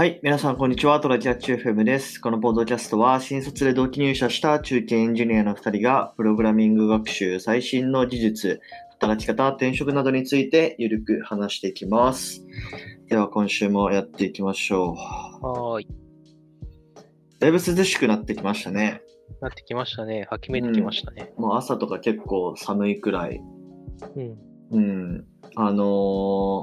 はい。皆さん、こんにちは。トラジアッチ FM です。このポッドキャストは、新卒で同期入社した中堅エンジニアの2人が、プログラミング学習、最新の技術、働き方、転職などについて、ゆるく話していきます。では、今週もやっていきましょう。はい。だいぶ涼しくなってきましたね。なってきましたね。秋めいてきましたね。もう朝とか結構寒いくらい。うん。う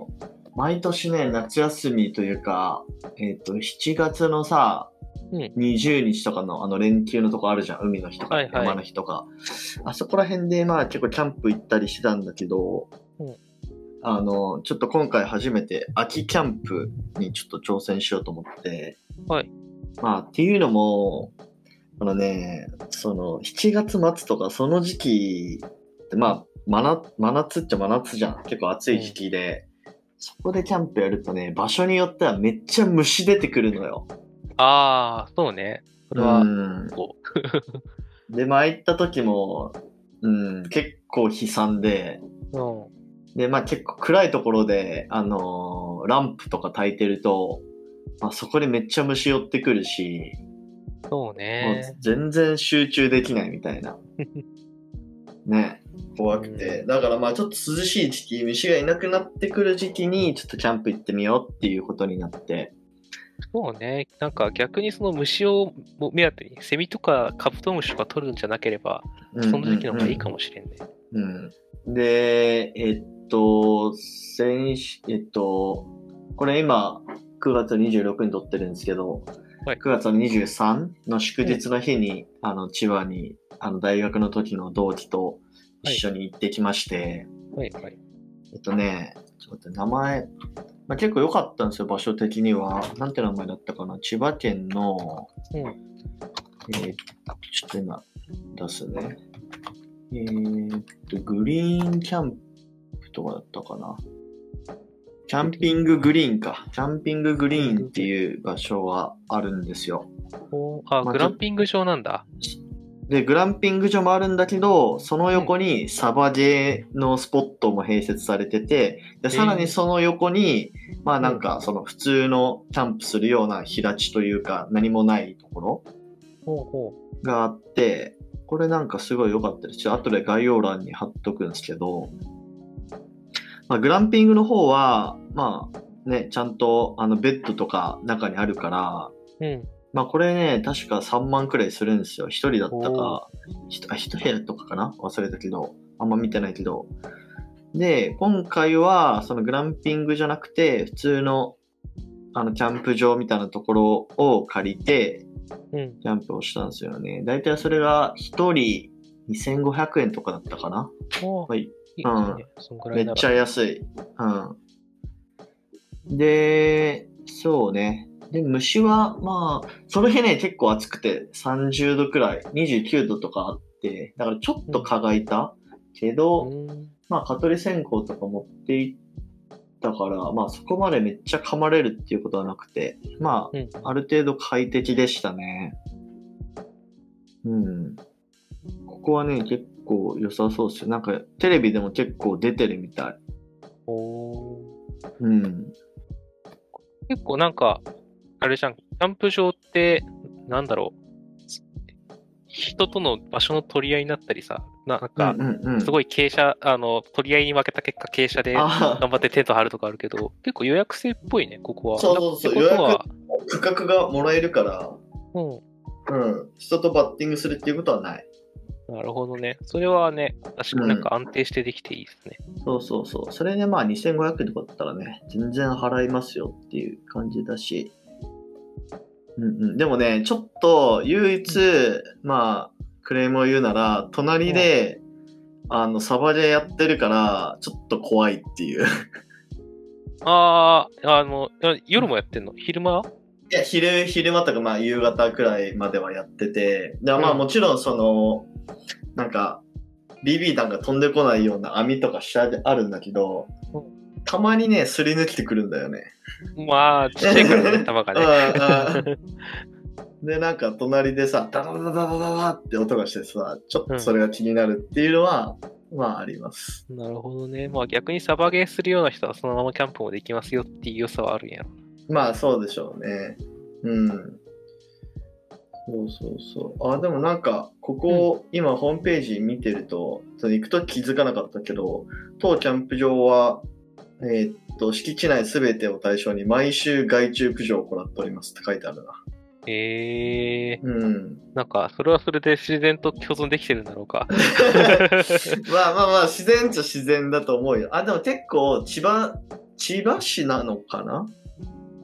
ん。毎年ね、夏休みというか、7月のさ、20日とかの連休のとこあるじゃん。海の日とか、はいはい、山の日とか。あそこら辺で、まあ結構キャンプ行ったりしてたんだけど、ちょっと今回初めて秋キャンプにちょっと挑戦しようと思って。はい。まあっていうのも、7月末とかその時期って、まあ真夏っちゃ真夏じゃん。結構暑い時期で。そこでキャンプやるとね、場所によってはめっちゃ虫出てくるのよ。ああ、そうね。それは。そうで、まあ行った時も、結構悲惨で、で、まあ結構暗いところで、ランプとか焚いてると、まあ、そこにめっちゃ虫寄ってくるし、そうね。もう全然集中できないみたいな。ね。怖くて、だからまあちょっと涼しい時期、虫がいなくなってくる時期にちょっとキャンプ行ってみようっていうことになって。そうね、なんか逆にその虫を目当てにセミとかカブトムシとか取るんじゃなければ、その時期の方がいいかもしれんね。で、これ今9月26日に撮ってるんですけど、はい、9月23日の祝日の日に、千葉に大学の時の同期と一緒に行ってきまして、はいはいはい、ちょっと待って、名前、まあ、結構良かったんですよ、場所的には。なんて名前だったかな、千葉県の、ちょっと今出すね。グリーンキャンプとかだったかな。キャンピンググリーンか。キャンピンググリーンっていう場所はあるんですよ。あ、グランピング場なんだ。で、グランピング場もあるんだけど、その横にサバゲーのスポットも併設されてて、で、さらにその横に、まあなんか、その普通のキャンプするような平地というか、何もないところがあって、これなんかすごい良かったです。ちょっと後で概要欄に貼っとくんですけど、まあ、グランピングの方は、まあね、ちゃんとベッドとか中にあるから、まあこれね、確か3万くらいするんですよ。一人だったか、一部屋とかかな、忘れたけど、あんま見てないけど。で、今回はそのグランピングじゃなくて、普通のキャンプ場みたいなところを借りて、キャンプをしたんですよね。だいたいそれが一人2500円とかだったかな。はい。めっちゃ安い。で、そうね。で、虫は、まあ、その日ね、結構暑くて、30度くらい、29度とかあって、だからちょっと蚊がいたけど、まあ、蚊取り線香とか持っていったから、まあ、そこまでめっちゃ噛まれるっていうことはなくて、まあ、ある程度快適でしたね。ここはね、結構良さそうですよ。なんか、テレビでも結構出てるみたい。結構なんか、あれじゃん、キャンプ場って、なんだろう、人との場所の取り合いになったりさ、なんか、すごい傾斜、取り合いに負けた結果、傾斜で頑張ってテント張るとかあるけど、結構予約制っぽいね、ここは。そう、予約、区画がもらえるから、人とバッティングするっていうことはない。なるほどね。それはね、確かになんか安定してできていいですね。そう。それで、ね、まあ2500円とかだったらね、全然払いますよっていう感じだし。でもね、ちょっと唯一、まあ、クレームを言うなら、隣で、サバゲーやってるから、ちょっと怖いっていう。夜もやってんの？昼間？いや、昼間とか、まあ、夕方くらいまではやってて、で、まあ、もちろん、なんか、BB 弾が飛んでこないような網とか下であるんだけど、たまにね、すり抜けてくるんだよね。まあ、ちっちゃいからね、玉がね。で、なんか隣でさ、ダダダダダダダって音がしてさ、ちょっとそれが気になるっていうのは、まああります。なるほどね。まあ逆にサバゲーするような人はそのままキャンプもできますよっていう良さはあるんやろ。まあそうでしょうね。うん。そうそうそう。あ、でもなんか、ここ、今ホームページ見てると、その行くと気づかなかったけど、当キャンプ場は、敷地内すべてを対象に毎週害虫駆除を行っておりますって書いてあるな。ええー、うん。なんか、それはそれで自然と共存できてるんだろうか。まあまあまあ、自然っちゃ自然だと思うよ。あ、でも結構、千葉市なのかな、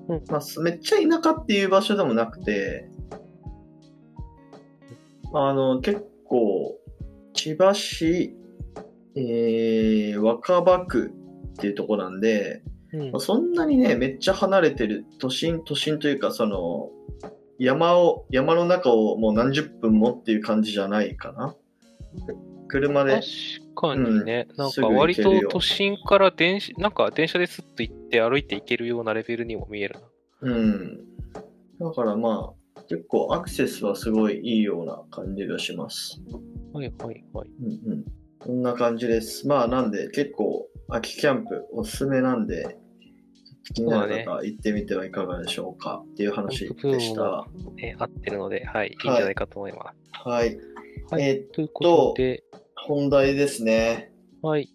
うん、まあ、めっちゃ田舎っていう場所でもなくて、結構、千葉市、若葉区っていうとこなんで、うん、まあ、そんなにね、めっちゃ離れてる都心というか、その、山の中をもう何十分もっていう感じじゃないかな。車で。確かにね、うん、なんか割と都心から電車でスッと行って歩いて行けるようなレベルにも見えるな。うん。だからまあ、結構アクセスはすごいいいような感じがします。はいはいはい。うんうん。こんな感じです。まあなんで結構秋キャンプおすすめなんで、気になる方行ってみてはいかがでしょうかっていう話でした。ね、合ってるので、はい、いいんじゃないかと思います。はい。はい、ということで本題ですね。はい。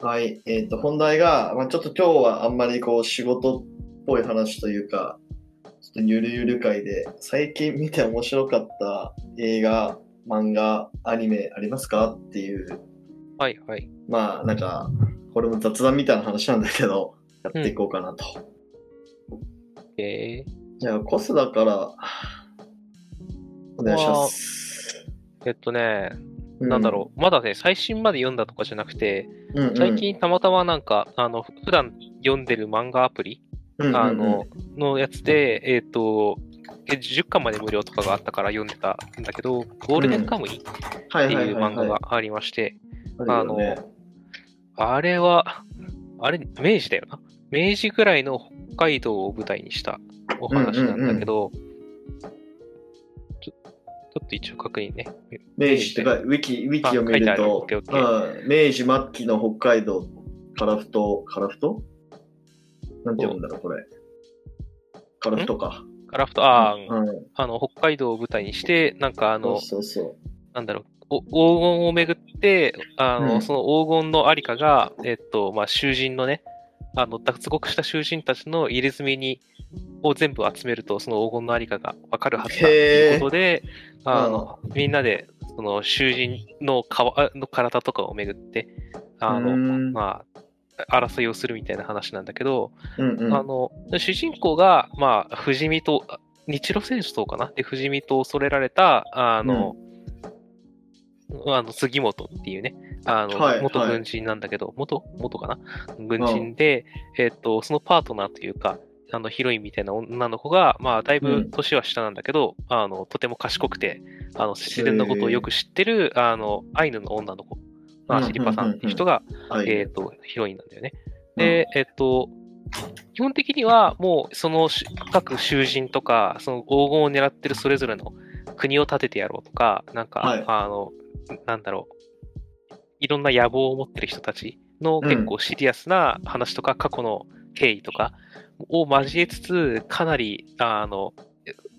はい。本題が、まあ、ちょっと今日はあんまりこう仕事っぽい話というか、ちょっとゆるゆる回で、最近見て面白かった映画、漫画、アニメありますかっていう。はいはい。まあなんか、これも雑談みたいな話なんだけど、やっていこうかなと。うん、じゃあコスだからお願いします。なんだろう、まだね最新まで読んだとかじゃなくて、うんうん、最近たまたまなんか普段読んでる漫画アプリ、うんうんうん、のやつで10巻まで無料とかがあったから読んでたんだけど、ゴールデンカムイっていう漫画がありまして、あれ明治だよな。明治ぐらいの北海道を舞台にしたお話なんだけど、うんうんうん、ちょっと一応確認ね。明治ってか、ウィキを見ると、明治末期の北海道、樺太なんて読むんだろう、これ。樺太か。樺太、ああ、うん、北海道を舞台にして、なんかそうなんだろう。黄金をめぐってうん、その黄金のありかがまあ、囚人のね脱獄した囚人たちの入れ墨を全部集めるとその黄金のありかが分かるはずだということでみんなでその囚人の体とかをめぐってまあ、争いをするみたいな話なんだけど、うんうん、主人公がまあ不死身と日露戦争かなで不死身と恐れられたうん杉本っていうね、元軍人なんだけど、はいはい、元かな軍人で、そのパートナーというか、ヒロインみたいな女の子が、まあ、だいぶ年は下なんだけど、うん、とても賢くて、自然のことをよく知ってる、アイヌの女の子、アシリパさんっていう人が、ヒロインなんだよね。で、基本的には、もう、その、各囚人とか、その黄金を狙ってるそれぞれの国を立ててやろうとか、なんか、はい、なんだろう、いろんな野望を持ってる人たちの結構シリアスな話とか、過去の経緯とかを交えつつ、かなり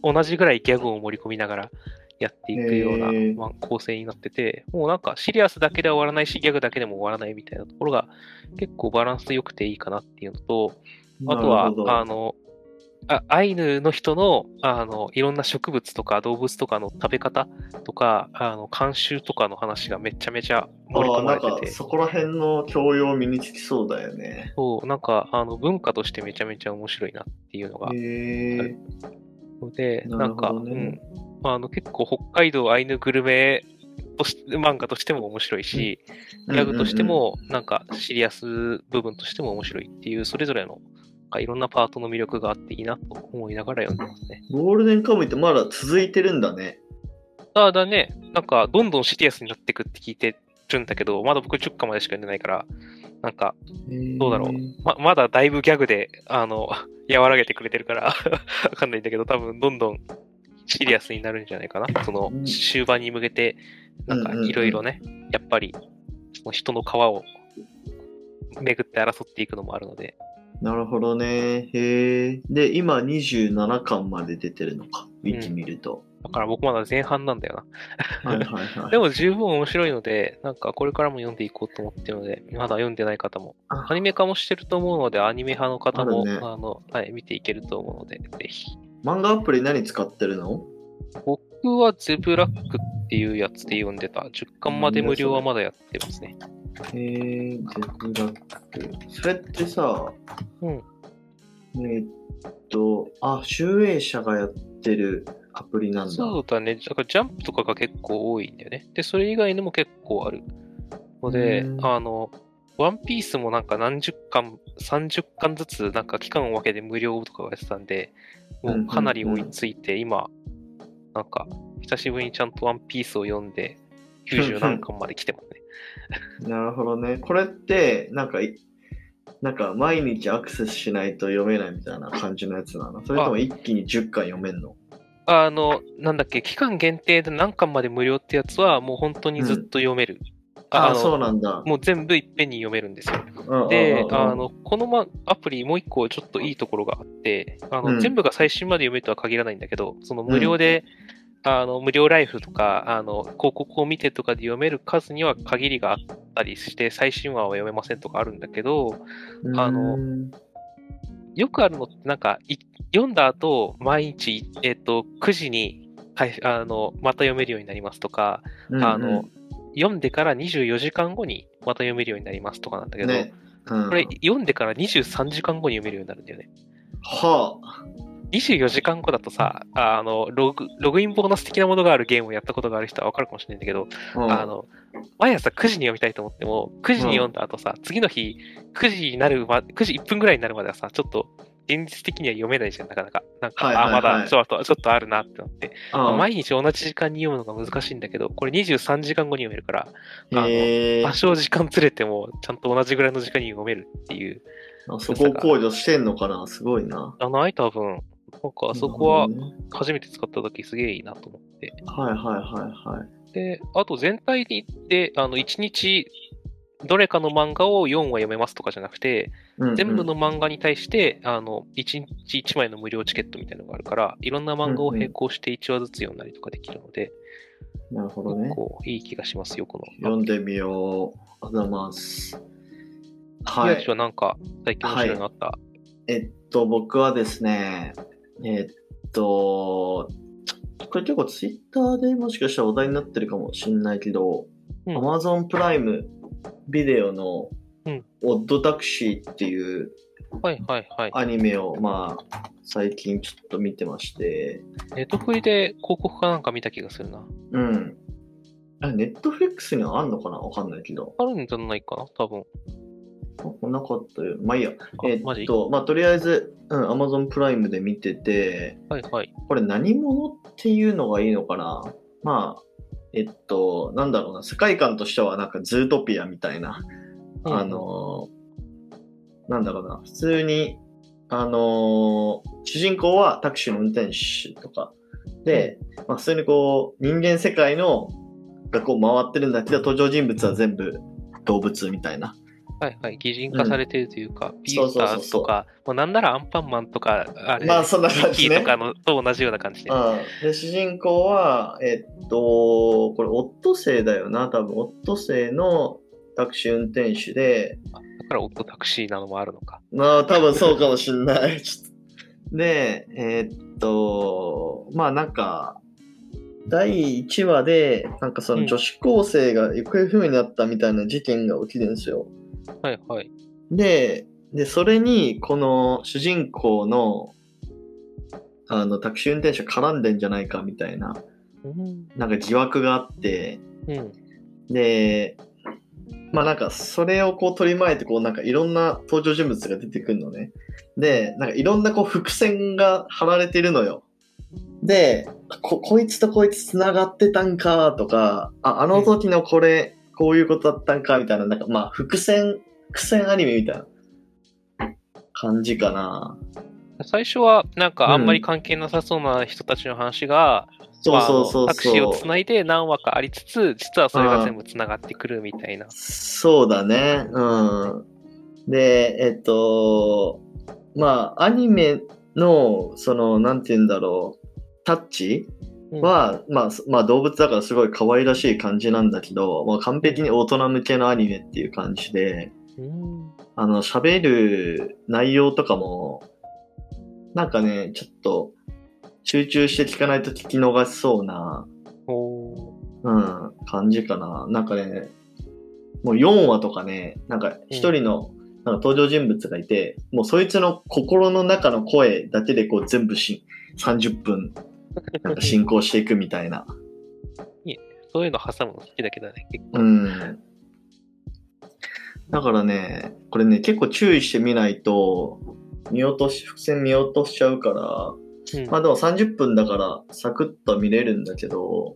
同じぐらいギャグを盛り込みながらやっていくような、まあ、構成になってて、もうなんかシリアスだけでは終わらないし、ギャグだけでも終わらないみたいなところが結構バランス良くていいかなっていうのと、あとはアイヌの人の、いろんな植物とか動物とかの食べ方とか、慣習とかの話がめちゃめちゃ盛り込まれてて。なんかそこら辺の教養身につきそうだよね。そう、なんか、文化としてめちゃめちゃ面白いなっていうのが。で、なんか、ね、うん、結構北海道アイヌグルメ漫画としても面白いし、ギャグとしても、なんかシリアス部分としても面白いっていう、それぞれのいろんなパートの魅力があっていいなと思いながら読んでますね。ゴールデンカムイってまだ続いてるんだね。あ、だね。なんかどんどんシリアスになっていくって聞いてるんだけど、まだ僕10巻までしか読んでないから、なんかどうだろう。まだだいぶギャグで和らげてくれてるからわかんないんだけど、多分どんどんシリアスになるんじゃないかな。その終盤に向けてなんかいろいろね、うんうんうん、やっぱり人の皮をめぐって争っていくのもあるので。なるほどね。へえ。で、今27巻まで出てるのか、ウィキ見ると。だから僕まだ前半なんだよな。はいはいはい。でも十分面白いので、なんかこれからも読んでいこうと思ってるので、まだ読んでない方も、アニメ化もしてると思うので、アニメ派の方も、はい、見ていけると思うので、ぜひ。漫画アプリ何使ってるの？僕はゼブラックっていうやつで読んでた。10巻まで無料はまだやってますね。ゼブラック。それってさ、集英社がやってるアプリなんだ。そうだね。だからジャンプとかが結構多いんだよね。で、それ以外にも結構あるので、ワンピースもなんか何十巻、30巻ずつなんか期間を分けて無料とかやってたんで、もうかなり追いついて、今、なんか久しぶりにちゃんとワンピースを読んで、90何巻まで来てますね。なるほどね。これってなんか毎日アクセスしないと読めないみたいな感じのやつなの？それとも一気に10巻読めんの？なんだっけ、期間限定で何巻まで無料ってやつはもう本当にずっと読める。そうなんだ。もう全部いっぺんに読めるんですよ。で、このアプリもう一個ちょっといいところがあって、全部が最新まで読めるとは限らないんだけど、その無料で、無料ライフとか、広告を見てとかで読める数には限りがあったりして、最新話は読めませんとかあるんだけど、よくあるのって、なんか、読んだ後、毎日、9時に、また読めるようになりますとか、読んでから24時間後にまた読めるようになりますとかなんだけど、ね、これ読んでから23時間後に読めるようになるんだよね。はあ。24時間後だとさ、ログインボーナス的なものがあるゲームをやったことがある人はわかるかもしれないんだけど、毎朝9時に読みたいと思っても、9時に読んだ後さ、次の日9時1分ぐらいになるまではさ、ちょっと現実的には読めないじゃん、なかなか。なんか、まだちょっとあるなってなって、毎日同じ時間に読むのが難しいんだけど、これ23時間後に読めるから、多少時間ずれても、ちゃんと同じぐらいの時間に読めるっていう。そこを考慮してんのかな、すごいな。多分。なんか、あそこは初めて使ったときすげえいいなと思って。はいはいはいはい。で、あと全体で、1日、どれかの漫画を4話読めますとかじゃなくて、全部の漫画に対して、1日1枚の無料チケットみたいなのがあるから、いろんな漫画を並行して1話ずつ読んだりとかできるので、なるほどね。結構いい気がしますよ、この。読んでみよう。ありがとうございます。はい。宮地はなんか、最近面白いのあった？僕はですね、これ結構ツイッターでもしかしたらお題になってるかもしれないけど、Amazon プライムビデオのオッドタクシーっていうアニメを最近ちょっと見てまして、ネットフリで広告かなんか見た気がするな。うん。ネットフリックスにはあんのかな？わかんないけど。あるんじゃないかな？多分。なかったよ。まあいいや。とりあえず、Amazon プライムで見てて、はいはい、これ何者っていうのがいいのかな？なんだろうな、世界観としてはなんかズートピアみたいな、なんだろうな、普通に、主人公はタクシーの運転手とかで、普通にこう、人間世界のがこう回ってるんだけど、登場人物は全部動物みたいな。はいはい、擬人化されてるというか、ピーターとか、なんならアンパンマンとか、そんな感じね、ミッキーとかのと同じような感じで。で、主人公は、これ、オットセイだよな、多分、オットセイのタクシー運転手で。だから、オットタクシーなのもあるのか。多分そうかもしんない。で、なんか、第1話で、なんかその女子高生が行方不明になったみたいな事件が起きるんですよ。はいはい、でそれにこの主人公のタクシー運転手絡んでんじゃないかみたいな、なんか疑惑があって、でなんかそれをこう取り巻いてこうなんかいろんな登場人物が出てくるのね。でなんかいろんなこう伏線が張られてるのよ。でこいつとこいつつながってたんかとか、あの時のこれ、こういうことだったんかみたいな、なんか伏線アニメみたいな感じかな。最初はなんかあんまり関係なさそうな人たちの話が、タクシーをつないで何話かありつつ、実はそれが全部つながってくるみたいな。そうだね。で、まあアニメのそのなんて言うんだろうタッチは、うん、まあ動物だからすごい可愛らしい感じなんだけど、まあ、完璧に大人向けのアニメっていう感じで、うん、あの喋る内容とかもなんかねちょっと集中して聞かないと聞き逃しそうな、うん、感じかな。なんかねもう4話とかねなんか一人の、うんなんか登場人物がいて、もうそいつの心の中の声だけでこう全部30分なんか進行していくみたいな。いいね、そういうの挟むの好きだけどね、結構。うん。だからね、これね結構注意してみないと伏線見落としちゃうから、うん、まあでも30分だからサクッと見れるんだけど。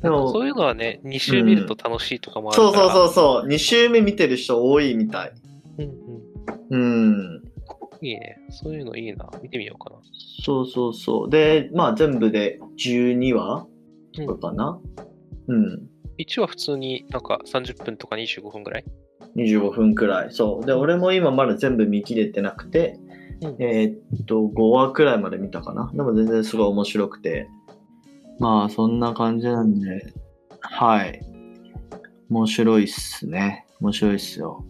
でもそういうのはね2週見ると楽しいとかもあるから、うん、そう2週目見てる人多いみたい。うんいいね、そういうのいいな、見てみようかな。そうでまあ全部で12話とかかな。うん、うん、1話普通になんか30分とか25分ぐらいそうで俺も今まだ全部見切れてなくて、うん、5話くらいまで見たかな。でも全然すごい面白くて、まあそんな感じなんで、はい、面白いっすね、面白いっすよ。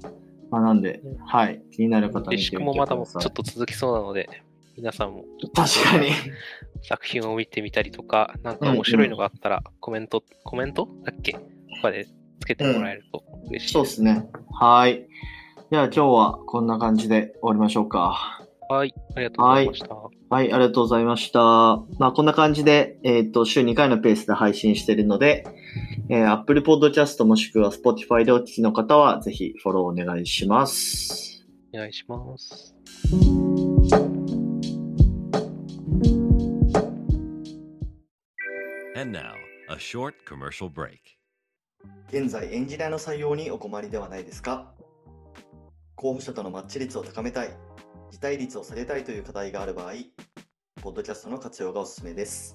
まあなんで、はい、気になる方に。しくもまだもちょっと続きそうなので、皆さんも確かに作品を見てみたりとか、なんか面白いのがあったらコメントだっけとかでつけてもらえると嬉しいです。そうですね。はい。じゃあ今日はこんな感じで終わりましょうか。はい、ありがとうございました。はい、ありがとうございました。まあ、こんな感じで、週2回のペースで配信しているので、Apple Podcast もしくは Spotify でお聞きの方は、ぜひフォローお願いします。お願いします。現在、エンジニアの採用にお困りではないですか？候補者とのマッチ率を高めたい、辞退率を下げたいという課題がある場合、ポッドキャストの活用がおすすめです。